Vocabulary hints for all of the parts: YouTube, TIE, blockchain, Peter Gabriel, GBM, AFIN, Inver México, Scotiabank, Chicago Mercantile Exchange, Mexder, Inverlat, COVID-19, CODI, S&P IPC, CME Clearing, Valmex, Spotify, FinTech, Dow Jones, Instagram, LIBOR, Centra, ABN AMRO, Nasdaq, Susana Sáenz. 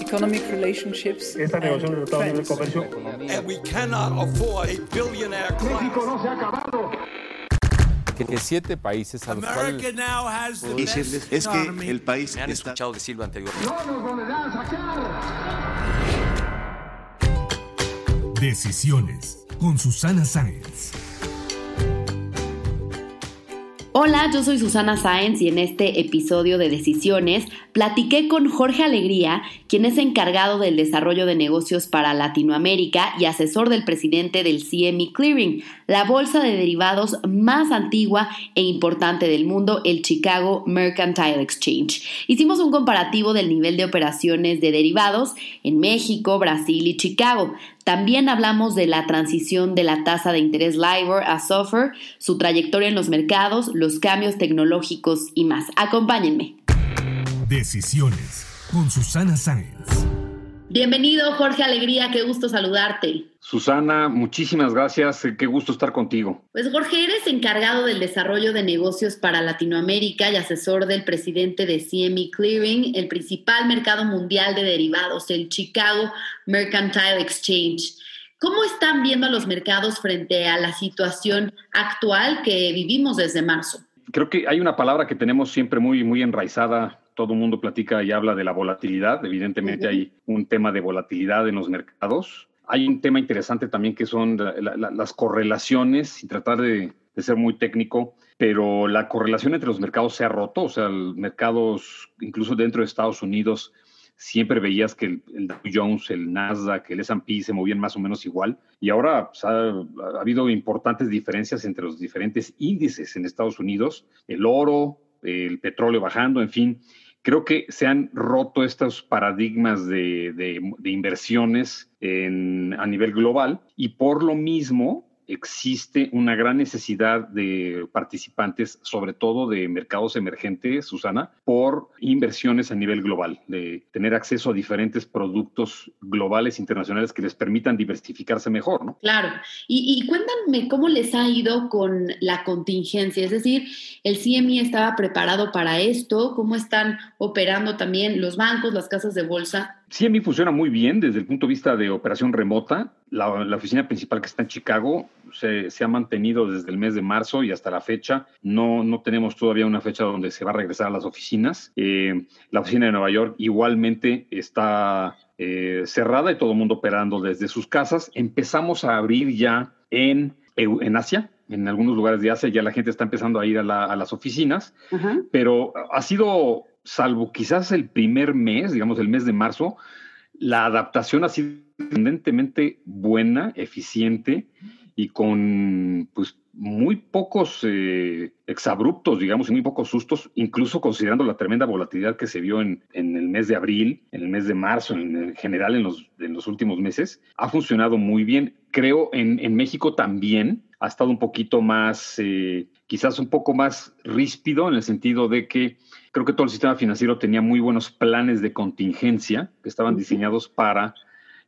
Economic relationships and trends. And we cannot afford a billionaire class. México no se ha acabado. Que 7 países a los cuales es que el país me han escuchado decirlo anteriormente. No nos volverán a sacar. Decisiones con Susana Sáenz. Hola, yo soy Susana Sáenz y en este episodio de Decisiones platiqué con Jorge Alegría, quien es encargado del desarrollo de negocios para Latinoamérica y asesor del presidente del CME Clearing, la bolsa de derivados más antigua e importante del mundo, el Chicago Mercantile Exchange. Hicimos un comparativo del nivel de operaciones de derivados en México, Brasil y Chicago. También hablamos de la transición de la tasa de interés LIBOR a SOFR, su trayectoria en los mercados, los cambios tecnológicos y más. Acompáñenme. Decisiones con Susana Sáenz. Bienvenido, Jorge Alegría, qué gusto saludarte. Susana, muchísimas gracias, qué gusto estar contigo. Pues Jorge, eres encargado del desarrollo de negocios para Latinoamérica y asesor del presidente de CME Clearing, el principal mercado mundial de derivados, el Chicago Mercantile Exchange. ¿Cómo están viendo los mercados frente a la situación actual que vivimos desde marzo? Creo que hay una palabra que tenemos siempre muy enraizada. Todo el mundo platica y habla de la volatilidad. Evidentemente hay un tema de volatilidad en los mercados. Hay un tema interesante también que son las correlaciones y tratar de ser muy técnico, pero la correlación entre los mercados se ha roto. O sea, los mercados, incluso dentro de Estados Unidos, siempre veías que el Dow Jones, el Nasdaq, el S&P se movían más o menos igual. Y ahora pues, ha habido importantes diferencias entre los diferentes índices en Estados Unidos. El oro, el petróleo bajando, en fin. Creo que se han roto estos paradigmas de inversiones a nivel global y por lo mismo existe una gran necesidad de participantes, sobre todo de mercados emergentes, Susana, por inversiones a nivel global, de tener acceso a diferentes productos globales, internacionales, que les permitan diversificarse mejor, ¿no? Claro. Y cuéntame cómo les ha ido con la contingencia. Es decir, el CME estaba preparado para esto. ¿Cómo están operando también los bancos, las casas de bolsa? CME funciona muy bien desde el punto de vista de operación remota. La oficina principal que está en Chicago se ha mantenido desde el mes de marzo y hasta la fecha. No tenemos todavía una fecha donde se va a regresar a las oficinas. La oficina de Nueva York igualmente está cerrada y todo el mundo operando desde sus casas. Empezamos a abrir ya en Asia. En algunos lugares de Asia ya la gente está empezando a ir a las oficinas, pero ha sido... Salvo quizás el primer mes, digamos el mes de marzo, la adaptación ha sido sorprendentemente buena, eficiente y con pues, muy pocos exabruptos, digamos, y muy pocos sustos, incluso considerando la tremenda volatilidad que se vio en el mes de abril, en el mes de marzo, en general en los últimos meses. Ha funcionado muy bien. Creo en México también ha estado un poquito más, quizás un poco más ríspido en el sentido de que creo que todo el sistema financiero tenía muy buenos planes de contingencia que estaban diseñados para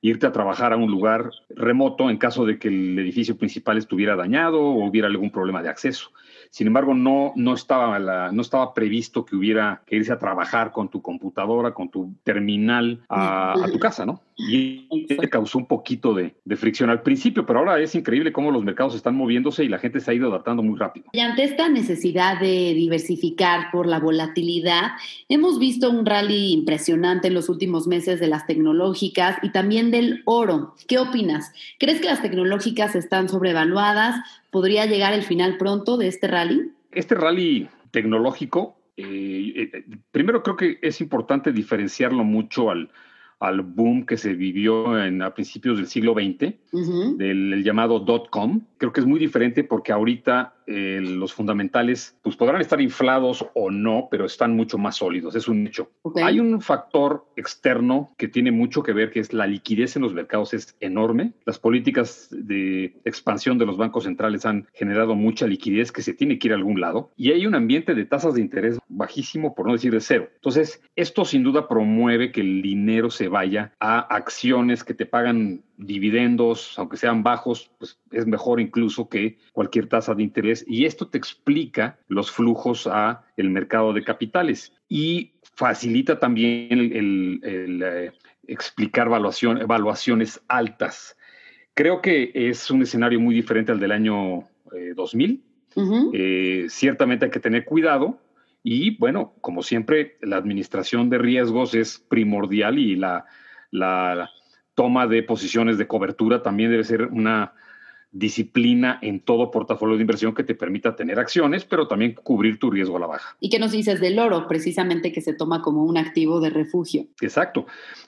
irte a trabajar a un lugar remoto en caso de que el edificio principal estuviera dañado o hubiera algún problema de acceso. Sin embargo, no estaba previsto que hubiera que irse a trabajar con tu computadora, con tu terminal a tu casa, ¿no? Y causó un poquito de fricción al principio, pero ahora es increíble cómo los mercados están moviéndose y la gente se ha ido adaptando muy rápido. Y ante esta necesidad de diversificar por la volatilidad, hemos visto un rally impresionante en los últimos meses de las tecnológicas y también del oro. ¿Qué opinas? ¿Crees que las tecnológicas están sobrevaluadas? ¿Podría llegar el final pronto de este rally? Este rally tecnológico, primero creo que es importante diferenciarlo mucho al boom que se vivió a principios del siglo XX, del llamado dot-com. creo que es muy diferente porque ahorita los fundamentales pues podrán estar inflados o no, pero están mucho más sólidos. Es un hecho. Okay. Hay un factor externo que tiene mucho que ver, que es la liquidez en los mercados es enorme. Las políticas de expansión de los bancos centrales han generado mucha liquidez que se tiene que ir a algún lado. Y hay un ambiente de tasas de interés bajísimo, por no decir de cero. Entonces, esto sin duda promueve que el dinero se vaya a acciones que te pagan dividendos, aunque sean bajos, pues es mejor incluso que cualquier tasa de interés. Y esto te explica los flujos a el mercado de capitales y facilita también el explicar evaluaciones altas. Creo que es un escenario muy diferente al del año 2000. Uh-huh. Ciertamente hay que tener cuidado. Y bueno, como siempre, la administración de riesgos es primordial y la toma de posiciones de cobertura también debe ser una disciplina en todo portafolio de inversión que te permita tener acciones, pero también cubrir tu riesgo a la baja. ¿Y qué nos dices del oro, precisamente, que se toma como un activo de refugio? Exacto.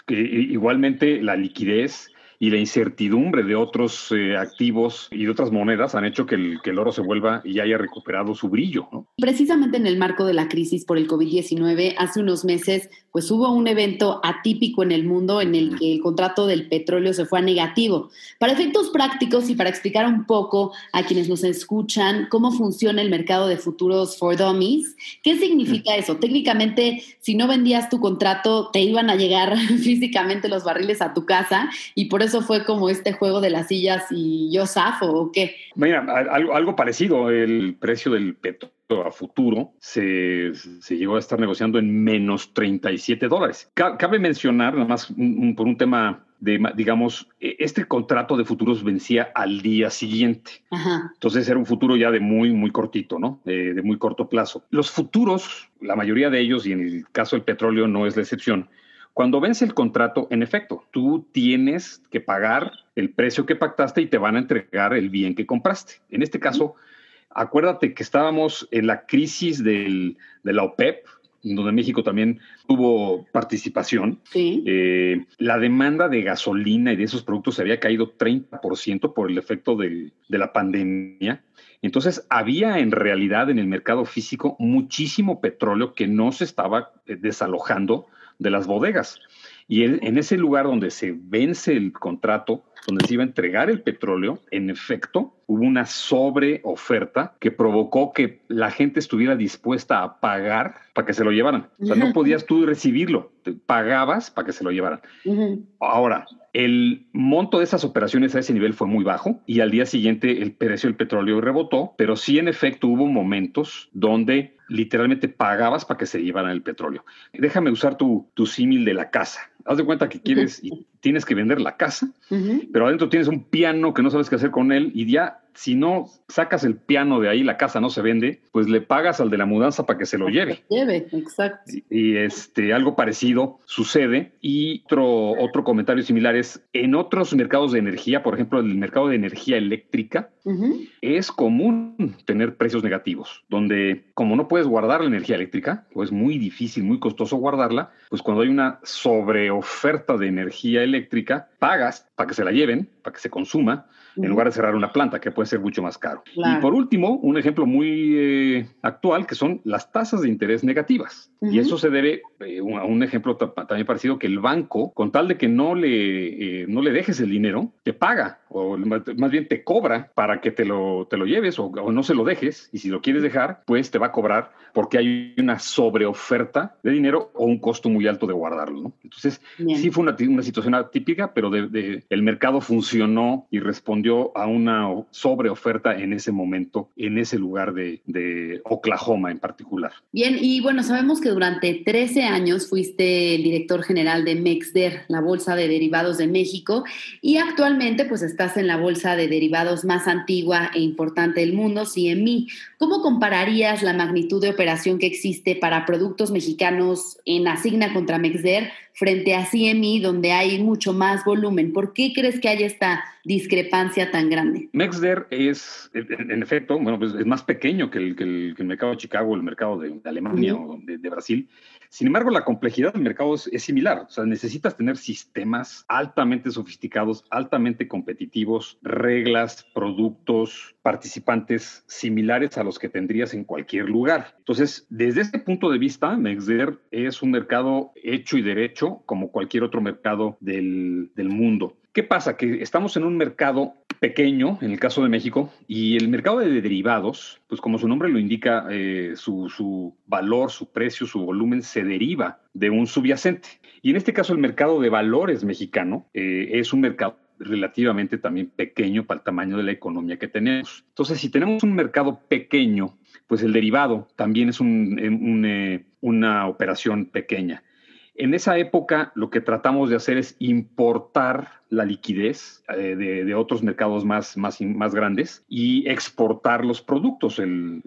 Igualmente, la liquidez y la incertidumbre de otros activos y de otras monedas han hecho que el oro se vuelva y haya recuperado su brillo, ¿no? Precisamente en el marco de la crisis por el COVID-19, hace unos meses pues hubo un evento atípico en el mundo en el que el contrato del petróleo se fue a negativo. Para efectos prácticos y para explicar un poco a quienes nos escuchan cómo funciona el mercado de futuros for dummies, ¿qué significa eso? Técnicamente, si no vendías tu contrato, te iban a llegar físicamente los barriles a tu casa y por eso fue como este juego de las sillas y yo zafo, ¿o qué? Mira, algo parecido. El precio del petróleo a futuro se llegó a estar negociando en menos $37. Cabe mencionar, nada más por un tema de, digamos, este contrato de futuros vencía al día siguiente. Ajá. Entonces era un futuro ya de muy, muy cortito, ¿no? De muy corto plazo. Los futuros, la mayoría de ellos, y en el caso del petróleo no es la excepción, cuando vence el contrato, en efecto, tú tienes que pagar el precio que pactaste y te van a entregar el bien que compraste. En este caso, acuérdate que estábamos en la crisis de la OPEP, donde México también tuvo participación. Sí. La demanda de gasolina y de esos productos se había caído 30% por el efecto de la pandemia. Entonces, había en realidad en el mercado físico muchísimo petróleo que no se estaba desalojando de las bodegas. Y en ese lugar donde se vence el contrato, donde se iba a entregar el petróleo, en efecto, hubo una sobreoferta que provocó que la gente estuviera dispuesta a pagar para que se lo llevaran. O sea, no podías tú recibirlo, pagabas para que se lo llevaran. Uh-huh. Ahora, el monto de esas operaciones a ese nivel fue muy bajo y al día siguiente el precio del petróleo rebotó, pero sí, en efecto, hubo momentos donde literalmente pagabas para que se llevaran el petróleo. Déjame usar tu símil de la casa. Haz de cuenta que quieres y tienes que vender la casa, pero adentro tienes un piano que no sabes qué hacer con él y ya si no sacas el piano de ahí, la casa no se vende, pues le pagas al de la mudanza para que se lo lleve. Exacto. Y algo parecido sucede. Y otro comentario similar es, en otros mercados de energía, por ejemplo, el mercado de energía eléctrica, es común tener precios negativos, donde como no puedes guardar la energía eléctrica, o es muy difícil, muy costoso guardarla, pues cuando hay una sobreoferta de energía eléctrica, pagas para que se la lleven, para que se consuma, en lugar de cerrar una planta, que puede ser mucho más caro. Claro. Y por último, un ejemplo muy actual, que son las tasas de interés negativas. Y eso se debe a un ejemplo también parecido, que el banco, con tal de que no le dejes el dinero, te paga, o más bien te cobra para que te lo lleves o no se lo dejes. Y si lo quieres dejar, pues te va a cobrar porque hay una sobreoferta de dinero o un costo muy alto de guardarlo, ¿no? Entonces, bien. Sí fue una situación atípica, pero el mercado funcionó y respondió a una sobreoferta en ese momento, en ese lugar de Oklahoma en particular. Bien, y bueno, sabemos que durante 13 años fuiste el director general de Mexder, la Bolsa de Derivados de México, y actualmente pues estás en la bolsa de derivados más antigua e importante del mundo, CME. ¿Cómo compararías la magnitud de operación que existe para productos mexicanos en asigna contra Mexder frente a CME, donde hay mucho más volumen? ¿Por qué crees que hay esta discrepancia tan grande? Mexder es, en efecto, bueno, pues es más pequeño que el mercado de Chicago, el mercado de Alemania o de Brasil, Sin embargo, la complejidad del mercado es similar. O sea, necesitas tener sistemas altamente sofisticados, altamente competitivos, reglas, productos, participantes similares a los que tendrías en cualquier lugar. Entonces, desde este punto de vista, Mexder es un mercado hecho y derecho como cualquier otro mercado del mundo. ¿Qué pasa? Que estamos en un mercado pequeño, en el caso de México, y el mercado de derivados, pues como su nombre lo indica, su valor, su precio, su volumen se deriva de un subyacente. Y en este caso el mercado de valores mexicano es un mercado relativamente también pequeño para el tamaño de la economía que tenemos. Entonces, si tenemos un mercado pequeño, pues el derivado también es una operación pequeña. En esa época lo que tratamos de hacer es importar la liquidez de otros mercados más grandes y exportar los productos.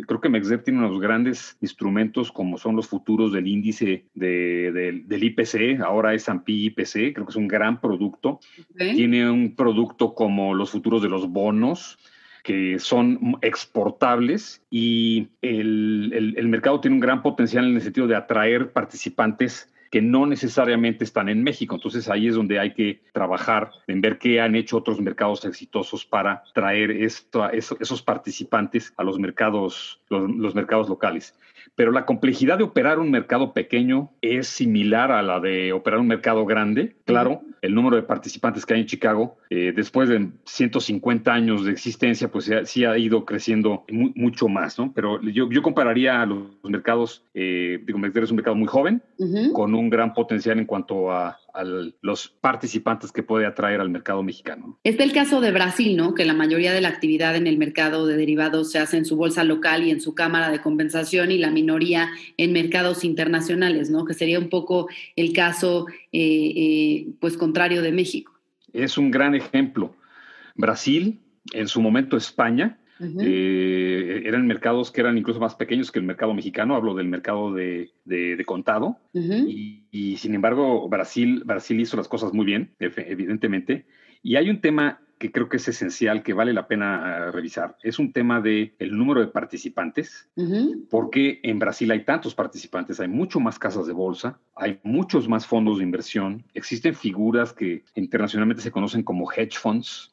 Creo que Mexder tiene unos grandes instrumentos como son los futuros del índice del IPC, ahora es S&P IPC, creo que es un gran producto. Okay. Tiene un producto como los futuros de los bonos, que son exportables, y el mercado tiene un gran potencial en el sentido de atraer participantes que no necesariamente están en México. Entonces, ahí es donde hay que trabajar en ver qué han hecho otros mercados exitosos para traer esos participantes a los mercados locales. Pero la complejidad de operar un mercado pequeño es similar a la de operar un mercado grande. Claro, el número de participantes que hay en Chicago, después de 150 años de existencia, pues sí ha ido creciendo mucho más, ¿no? Pero yo compararía a los mercados, Mexder es un mercado muy joven, con un gran potencial en cuanto a los participantes que puede atraer al mercado mexicano. Está el caso de Brasil, ¿no? Que la mayoría de la actividad en el mercado de derivados se hace en su bolsa local y en su cámara de compensación, y la minoría en mercados internacionales, ¿no? Que sería un poco el caso pues contrario de México. Es un gran ejemplo. Brasil, en su momento España, eran mercados que eran incluso más pequeños que el mercado mexicano, hablo del mercado de contado, y sin embargo Brasil hizo las cosas muy bien, evidentemente, y hay un tema que creo que es esencial, que vale la pena revisar. Es un tema de el número de participantes, porque en Brasil hay tantos participantes, hay mucho más casas de bolsa, hay muchos más fondos de inversión, existen figuras que internacionalmente se conocen como hedge funds,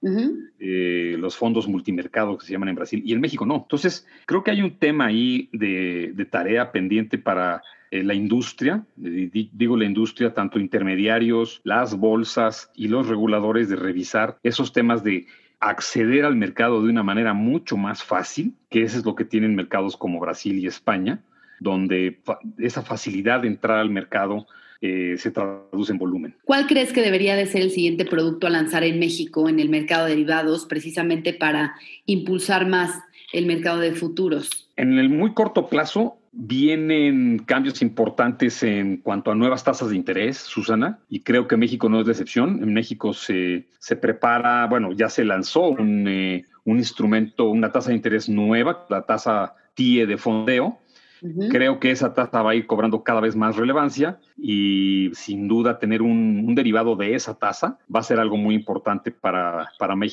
los fondos multimercados que se llaman en Brasil, y en México no. Entonces, creo que hay un tema ahí de tarea pendiente para la industria, digo la industria, tanto intermediarios, las bolsas y los reguladores, de revisar esos temas de acceder al mercado de una manera mucho más fácil, que eso es lo que tienen mercados como Brasil y España, donde esa facilidad de entrar al mercado se traduce en volumen. ¿Cuál crees que debería de ser el siguiente producto a lanzar en México en el mercado de derivados, precisamente para impulsar más el mercado de futuros? En el muy corto plazo vienen cambios importantes en cuanto a nuevas tasas de interés, Susana, y creo que México no es la excepción. En México se prepara, bueno, ya se lanzó un instrumento, una tasa de interés nueva, la tasa TIE de fondeo. Creo que esa tasa va a ir cobrando cada vez más relevancia, y sin duda tener un derivado de esa tasa va a ser algo muy importante para México.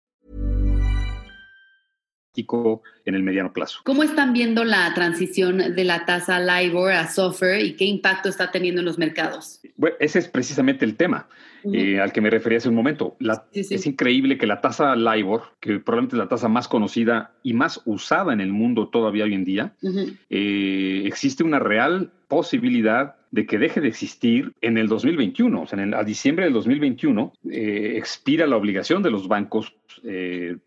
En el mediano plazo. ¿Cómo están viendo la transición de la tasa LIBOR a SOFR y qué impacto está teniendo en los mercados? Bueno, ese es precisamente el tema al que me refería hace un momento. Es increíble que la tasa LIBOR, que probablemente es la tasa más conocida y más usada en el mundo todavía hoy en día, existe una real posibilidad de que deje de existir en el 2021. O sea, a diciembre del 2021 expira la obligación de los bancos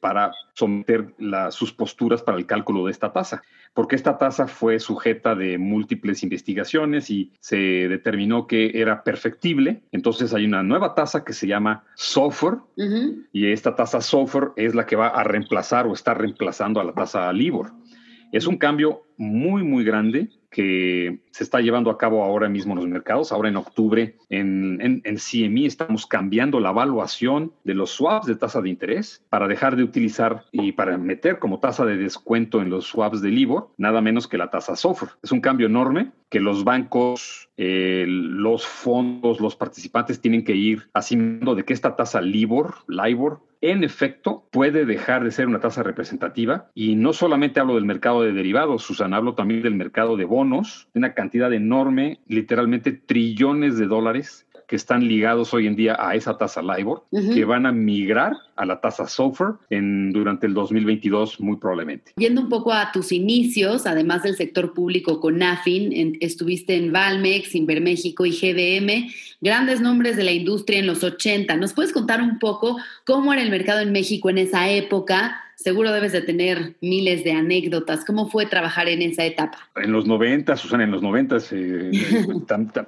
para someter sus posturas para el cálculo de esta tasa, porque esta tasa fue sujeta de múltiples investigaciones y se determinó que era perfectible. Entonces hay una nueva tasa que se llama SOFR, y esta tasa SOFR es la que va a reemplazar o está reemplazando a la tasa LIBOR. Es un cambio muy, muy grande que se está llevando a cabo ahora mismo en los mercados. Ahora en octubre en CME estamos cambiando la evaluación de los swaps de tasa de interés para dejar de utilizar y para meter como tasa de descuento en los swaps de LIBOR nada menos que la tasa SOFR. Es un cambio enorme que los bancos, los fondos, los participantes tienen que ir asumiendo de que esta tasa LIBOR, en efecto, puede dejar de ser una tasa representativa. Y no solamente hablo del mercado de derivados, Susana, hablo también del mercado de bonos, una cantidad enorme, literalmente trillones de dólares que están ligados hoy en día a esa tasa LIBOR, que van a migrar a la tasa SOFR durante el 2022 muy probablemente. Viendo un poco a tus inicios, además del sector público con AFIN, estuviste en Valmex, Inver México y GBM, grandes nombres de la industria en los 80. ¿Nos puedes contar un poco cómo era el mercado en México en esa época? Seguro debes de tener miles de anécdotas. ¿Cómo fue trabajar en esa etapa? En los 90, Susana, en los 90,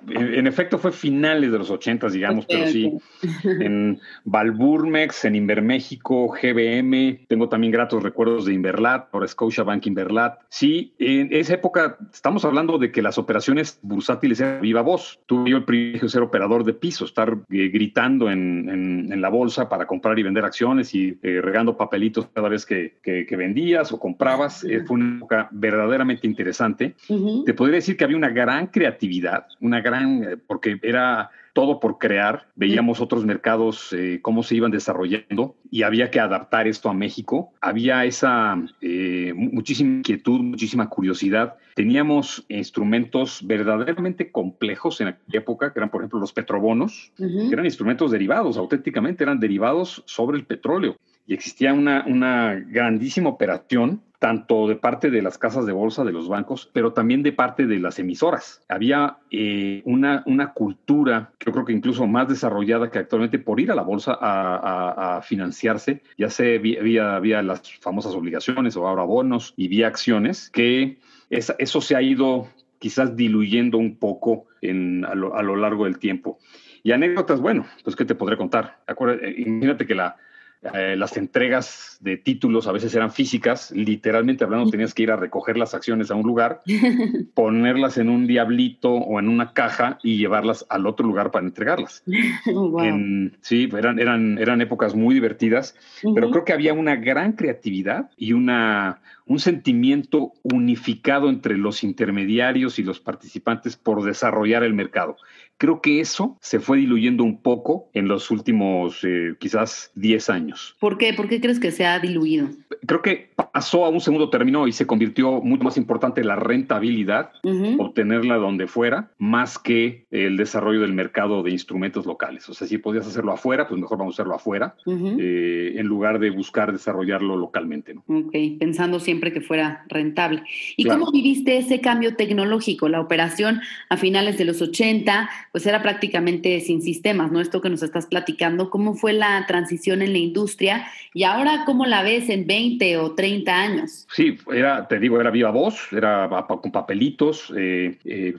en efecto fue finales de los 80, digamos, sí, en Valburmex, en Inver México, GBM, tengo también gratos recuerdos de Inverlat, ahora Scotiabank Inverlat. Sí, en esa época estamos hablando de que las operaciones bursátiles eran viva voz. Tuve yo el privilegio de ser operador de piso, estar gritando en la bolsa para comprar y vender acciones y regando papelitos cada vez que vendías o comprabas. Fue una época verdaderamente interesante. Te podría decir que había una gran creatividad, porque era todo por crear. Veíamos otros mercados, cómo se iban desarrollando y había que adaptar esto a México. Había esa muchísima inquietud, muchísima curiosidad. Teníamos instrumentos verdaderamente complejos en aquella época, que eran, por ejemplo, los petrobonos, que eran instrumentos derivados, auténticamente eran derivados sobre el petróleo. Y existía una grandísima operación, tanto de parte de las casas de bolsa, de los bancos, pero también de parte de las emisoras. Había una cultura, yo creo que incluso más desarrollada que actualmente, por ir a la bolsa a financiarse, ya sea vía las famosas obligaciones o ahora bonos y vía acciones, que eso se ha ido quizás diluyendo un poco a lo largo del tiempo. Y anécdotas, bueno, pues ¿qué te podré contar? Imagínate que las entregas de títulos a veces eran físicas, literalmente hablando, tenías que ir a recoger las acciones a un lugar, ponerlas en un diablito o en una caja y llevarlas al otro lugar para entregarlas. Wow. Sí, eran épocas muy divertidas, pero creo que había una gran creatividad y un sentimiento unificado entre los intermediarios y los participantes por desarrollar el mercado. Creo que eso se fue diluyendo un poco en los últimos quizás 10 años. ¿Por qué? ¿Por qué crees que se ha diluido? Creo que pasó a un segundo término y se convirtió mucho más importante la rentabilidad, obtenerla donde fuera, más que el desarrollo del mercado de instrumentos locales. O sea, si podías hacerlo afuera, pues mejor vamos a hacerlo afuera, en lugar de buscar desarrollarlo localmente, ¿no? Ok, pensando siempre que fuera rentable. ¿Y cómo viviste ese cambio tecnológico? La operación a finales de los 80... pues era prácticamente sin sistemas, ¿no? Esto que nos estás platicando, ¿cómo fue la transición en la industria? Y ahora, ¿cómo la ves en 20 o 30 años? Sí, era viva voz, era con papelitos,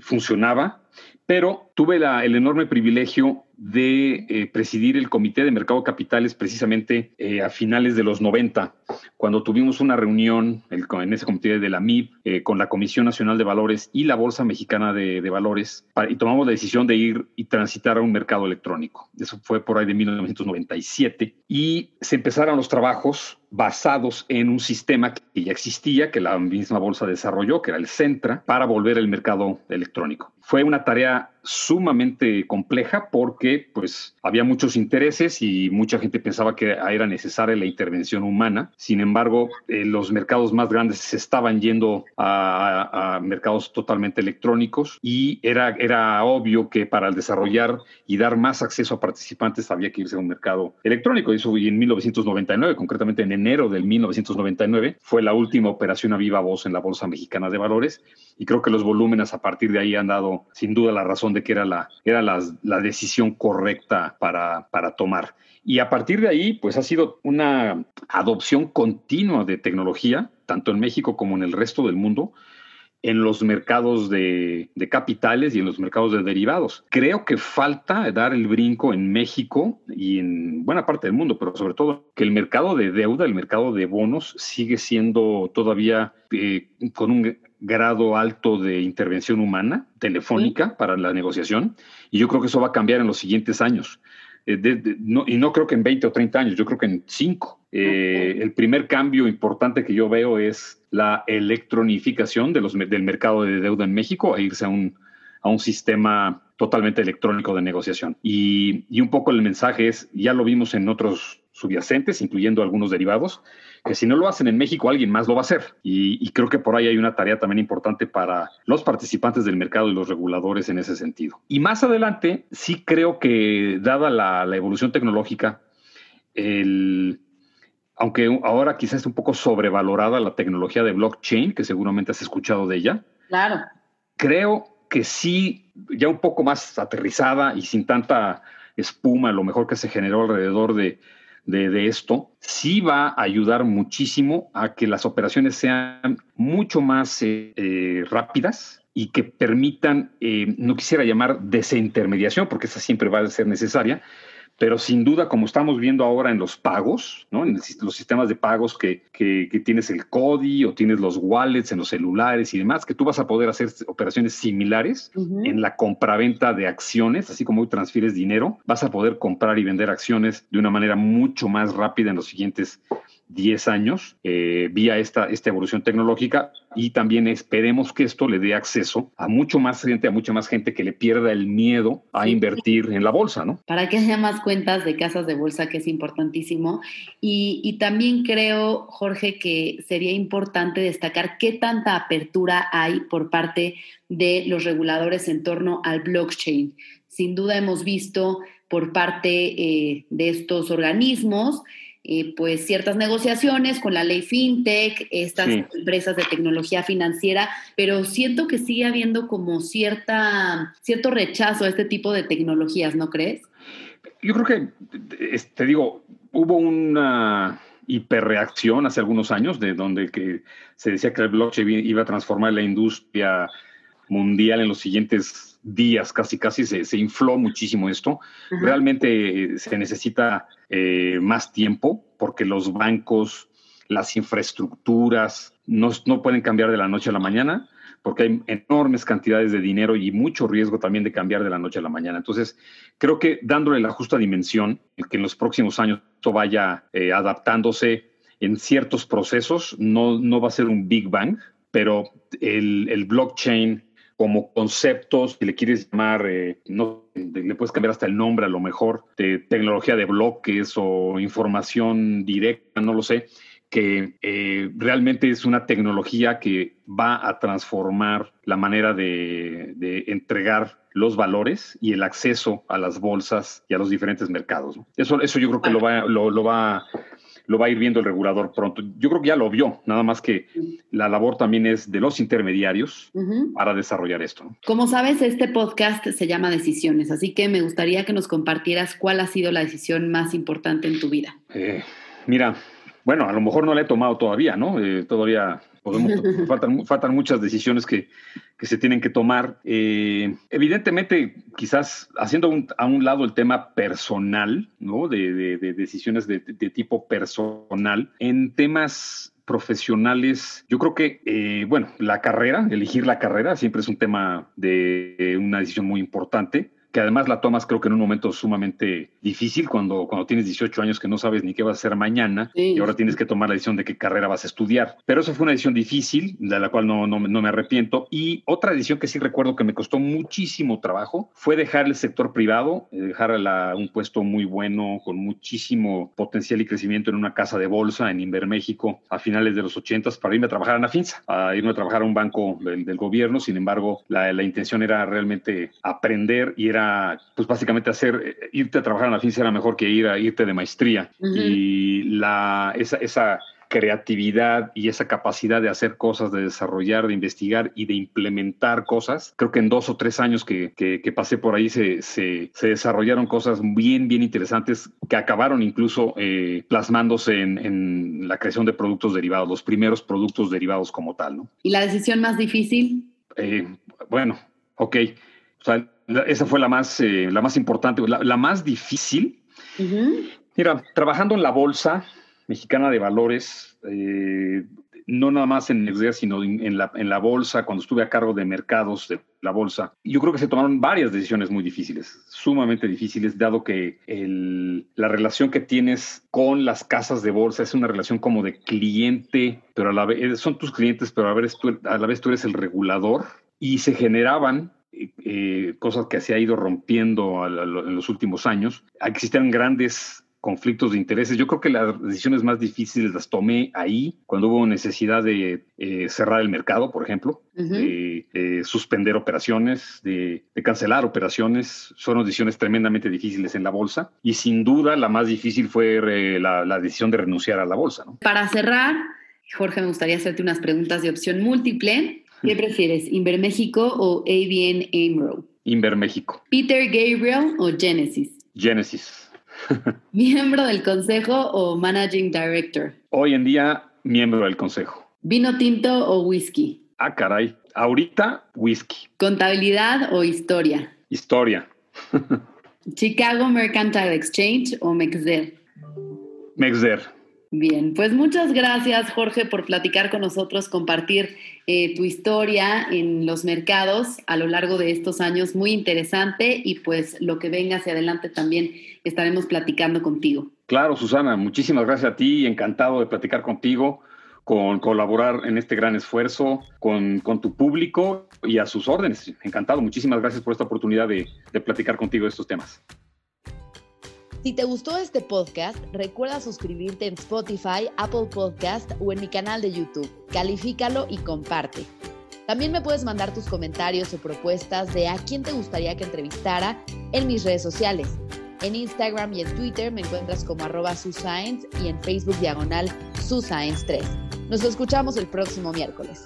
funcionaba, pero tuve el enorme privilegio de presidir el Comité de Mercado de Capitales precisamente a finales de los 90, cuando tuvimos una reunión en ese comité de la MIB con la Comisión Nacional de Valores y la Bolsa Mexicana de Valores y tomamos la decisión de ir y transitar a un mercado electrónico. Eso fue por ahí de 1997 y se empezaron los trabajos basados en un sistema que ya existía, que la misma bolsa desarrolló, que era el Centra, para volver al mercado electrónico. Fue una tarea sumamente compleja porque pues había muchos intereses y mucha gente pensaba que era necesaria la intervención humana. Sin embargo, los mercados más grandes se estaban yendo a mercados totalmente electrónicos y era obvio que para desarrollar y dar más acceso a participantes había que irse a un mercado electrónico. Y en 1999, concretamente en enero del 1999, fue la última operación a viva voz en la Bolsa Mexicana de Valores y creo que los volúmenes a partir de ahí han dado sin duda la razón de que era la decisión correcta para tomar. Y a partir de ahí, pues ha sido una adopción continua de tecnología, tanto en México como en el resto del mundo, en los mercados de capitales y en los mercados de derivados. Creo que falta dar el brinco en México y en buena parte del mundo, pero sobre todo que el mercado de deuda, el mercado de bonos, sigue siendo todavía con un grado alto de intervención humana, telefónica, para la negociación, y yo creo que eso va a cambiar en los siguientes años. No creo que en 20 o 30 años, yo creo que en 5. El primer cambio importante que yo veo es la electronificación de del mercado de deuda en México, a irse a un sistema totalmente electrónico de negociación. Y un poco el mensaje es, ya lo vimos en otros subyacentes, incluyendo algunos derivados, que si no lo hacen en México, alguien más lo va a hacer. Y creo que por ahí hay una tarea también importante para los participantes del mercado y los reguladores en ese sentido. Y más adelante, sí creo que, dada la evolución tecnológica, aunque ahora quizás esté un poco sobrevalorada la tecnología de blockchain, que seguramente has escuchado de ella. Claro. Creo que sí, ya un poco más aterrizada y sin tanta espuma, lo mejor que se generó alrededor de esto, sí va a ayudar muchísimo a que las operaciones sean mucho más rápidas y que permitan, no quisiera llamar desintermediación, porque esa siempre va a ser necesaria, pero sin duda, como estamos viendo ahora en los pagos, ¿no? En los sistemas de pagos que tienes el CODI o tienes los wallets en los celulares y demás, que tú vas a poder hacer operaciones similares en la compraventa de acciones, así como hoy transfieres dinero, vas a poder comprar y vender acciones de una manera mucho más rápida en los siguientes 10 años vía esta evolución tecnológica, y también esperemos que esto le dé acceso a mucho más gente, que le pierda el miedo a invertir en la bolsa, ¿no? Para que haya más cuentas de casas de bolsa, que es importantísimo. Y también creo, Jorge, que sería importante destacar qué tanta apertura hay por parte de los reguladores en torno al blockchain. Sin duda hemos visto por parte de estos organismos pues ciertas negociaciones con la ley FinTech, estas empresas de tecnología financiera, pero siento que sigue habiendo como cierto rechazo a este tipo de tecnologías, ¿no crees? Yo creo que, te digo, hubo una hiperreacción hace algunos años de donde que se decía que el blockchain iba a transformar la industria mundial en los siguientes días, casi se infló muchísimo esto. Ajá. Realmente se necesita más tiempo, porque los bancos, las infraestructuras no pueden cambiar de la noche a la mañana, porque hay enormes cantidades de dinero y mucho riesgo también de cambiar de la noche a la mañana. Entonces, creo que dándole la justa dimensión, que en los próximos años esto vaya adaptándose en ciertos procesos, no va a ser un Big Bang, pero el blockchain como conceptos, si le quieres llamar, le puedes cambiar hasta el nombre a lo mejor, de tecnología de bloques o información directa, no lo sé, que realmente es una tecnología que va a transformar la manera de entregar los valores y el acceso a las bolsas y a los diferentes mercados, ¿no? Eso yo creo que lo va a ir viendo el regulador pronto. Yo creo que ya lo vio, nada más que la labor también es de los intermediarios para desarrollar esto. Como sabes, este podcast se llama Decisiones, así que me gustaría que nos compartieras cuál ha sido la decisión más importante en tu vida. Mira, bueno, a lo mejor no la he tomado todavía, ¿no? Todavía faltan muchas decisiones que se tienen que tomar. Evidentemente, quizás haciendo a un lado el tema personal, ¿no? De decisiones de tipo personal. En temas profesionales, yo creo que, elegir la carrera siempre es un tema de una decisión muy importante, que además la tomas creo que en un momento sumamente difícil, cuando tienes 18 años que no sabes ni qué vas a hacer mañana, y ahora tienes que tomar la decisión de qué carrera vas a estudiar. Pero eso fue una decisión difícil, de la cual no me arrepiento. Y otra decisión que sí recuerdo que me costó muchísimo trabajo fue dejar el sector privado, dejar un puesto muy bueno, con muchísimo potencial y crecimiento en una casa de bolsa en Inver México a finales de los 80s, para irme a trabajar a la AFIN, a irme a trabajar a un banco del gobierno. Sin embargo, la intención era realmente aprender, y era, pues básicamente irte a trabajar en la FinTech era mejor que irte de maestría. Y esa creatividad y esa capacidad de hacer cosas, de desarrollar, de investigar y de implementar cosas, creo que en 2 o 3 años que pasé por ahí se desarrollaron cosas bien interesantes, que acabaron incluso plasmándose en la creación de productos derivados, los primeros productos derivados como tal, ¿no? ¿Y la decisión más difícil? O sea, esa fue la más importante, la más difícil. Mira, trabajando en la bolsa mexicana de valores, no nada más en Mexder, sino en la bolsa, cuando estuve a cargo de mercados de la bolsa. Yo creo que se tomaron varias decisiones muy difíciles, sumamente difíciles, dado que la relación que tienes con las casas de bolsa es una relación como de cliente, pero a la vez son tus clientes, pero a la vez tú eres el regulador, y se generaban cosas que se ha ido rompiendo en los últimos años. Existen grandes conflictos de intereses. Yo creo que las decisiones más difíciles las tomé ahí, cuando hubo necesidad de cerrar el mercado, por ejemplo, uh-huh. de suspender operaciones, de cancelar operaciones. Son decisiones tremendamente difíciles en la bolsa, y sin duda la más difícil fue la decisión de renunciar a la bolsa, ¿no? Para cerrar, Jorge, me gustaría hacerte unas preguntas de opción múltiple. ¿Qué prefieres, Inver México o ABN AMRO? Inver México. ¿Peter Gabriel o Genesis? Genesis. ¿Miembro del consejo o managing director? Hoy en día, miembro del consejo. ¿Vino tinto o whisky? Ah, caray. Ahorita, whisky. ¿Contabilidad o historia? Historia. ¿Chicago Mercantile Exchange o Mexder? Mexder. Bien, pues muchas gracias, Jorge, por platicar con nosotros, compartir tu historia en los mercados a lo largo de estos años, muy interesante, y pues lo que venga hacia adelante también estaremos platicando contigo. Claro, Susana, muchísimas gracias a ti, encantado de platicar contigo, con colaborar en este gran esfuerzo con tu público y a sus órdenes, encantado, muchísimas gracias por esta oportunidad de platicar contigo de estos temas. Si te gustó este podcast, recuerda suscribirte en Spotify, Apple Podcast o en mi canal de YouTube. Califícalo y comparte. También me puedes mandar tus comentarios o propuestas de a quién te gustaría que entrevistara en mis redes sociales. En Instagram y en Twitter me encuentras como @Susana Sáenz y en Facebook /Susana Sáenz3. Nos escuchamos el próximo miércoles.